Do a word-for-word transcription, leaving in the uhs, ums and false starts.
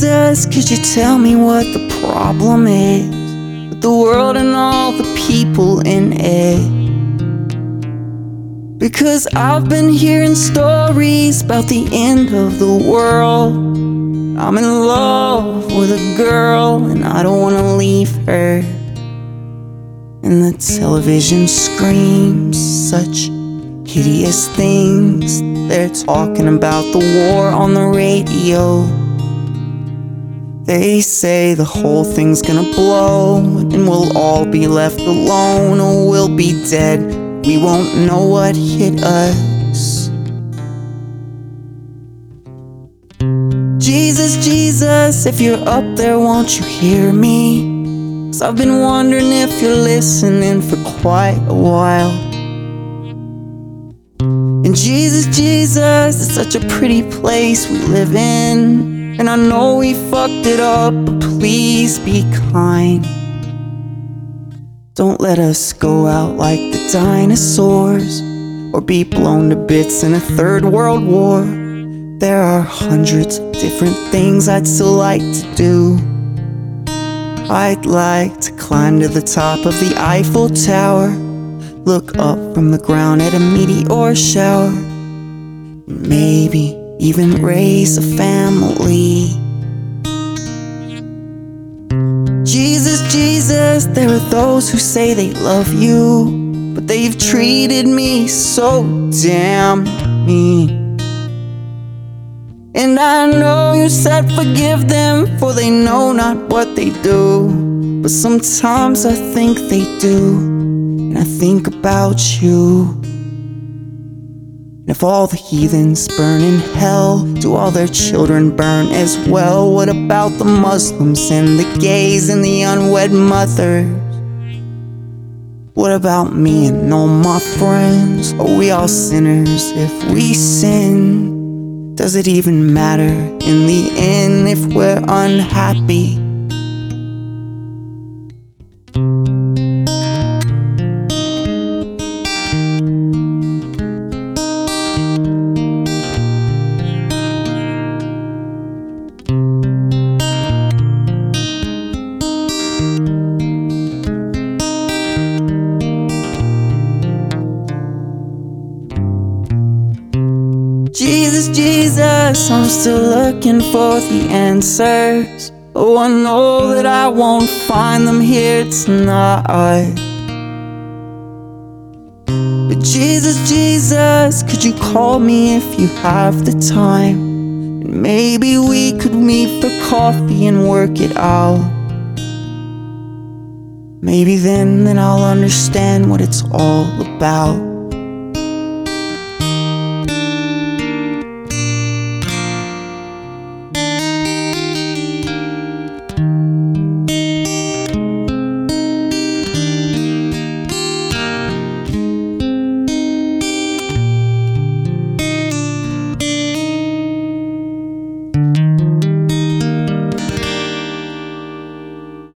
Jesus, could you tell me what the problem is with the world and all the people in it? Because I've been hearing stories about the end of the world. I'm in love with a girl and I don't want to leave her. And the television screams such hideous things. They're talking about the war on the radio. They say the whole thing's gonna blow and we'll all be left alone, or we'll be dead. We won't know what hit us. Jesus, Jesus, if you're up there, won't you hear me? 'Cause I've been wondering if you're listening for quite a while. And Jesus, Jesus, it's such a pretty place we live in. And I know we fucked it up, but please be kind. Don't let us go out like the dinosaurs, or be blown to bits in a third world war. There are hundreds of different things I'd still like to do. I'd like to climb to the top of the Eiffel Tower, look up from the ground at a meteor shower, maybe even raise a family. Jesus, Jesus, there are those who say they love you, but they've treated me so damn mean. And I know you said forgive them, for they know not what they do, but sometimes I think they do. And I think about you. And if all the heathens burn in hell, do all their children burn as well? What about the Muslims and the gays and the unwed mothers? What about me and all my friends? Are we all sinners if we sin? Does it even matter in the end if we're unhappy? Jesus, Jesus, I'm still looking for the answers. Oh, I know that I won't find them here tonight. But Jesus, Jesus, could you call me if you have the time? And maybe we could meet for coffee and work it out. Maybe then, then I'll understand what it's all about.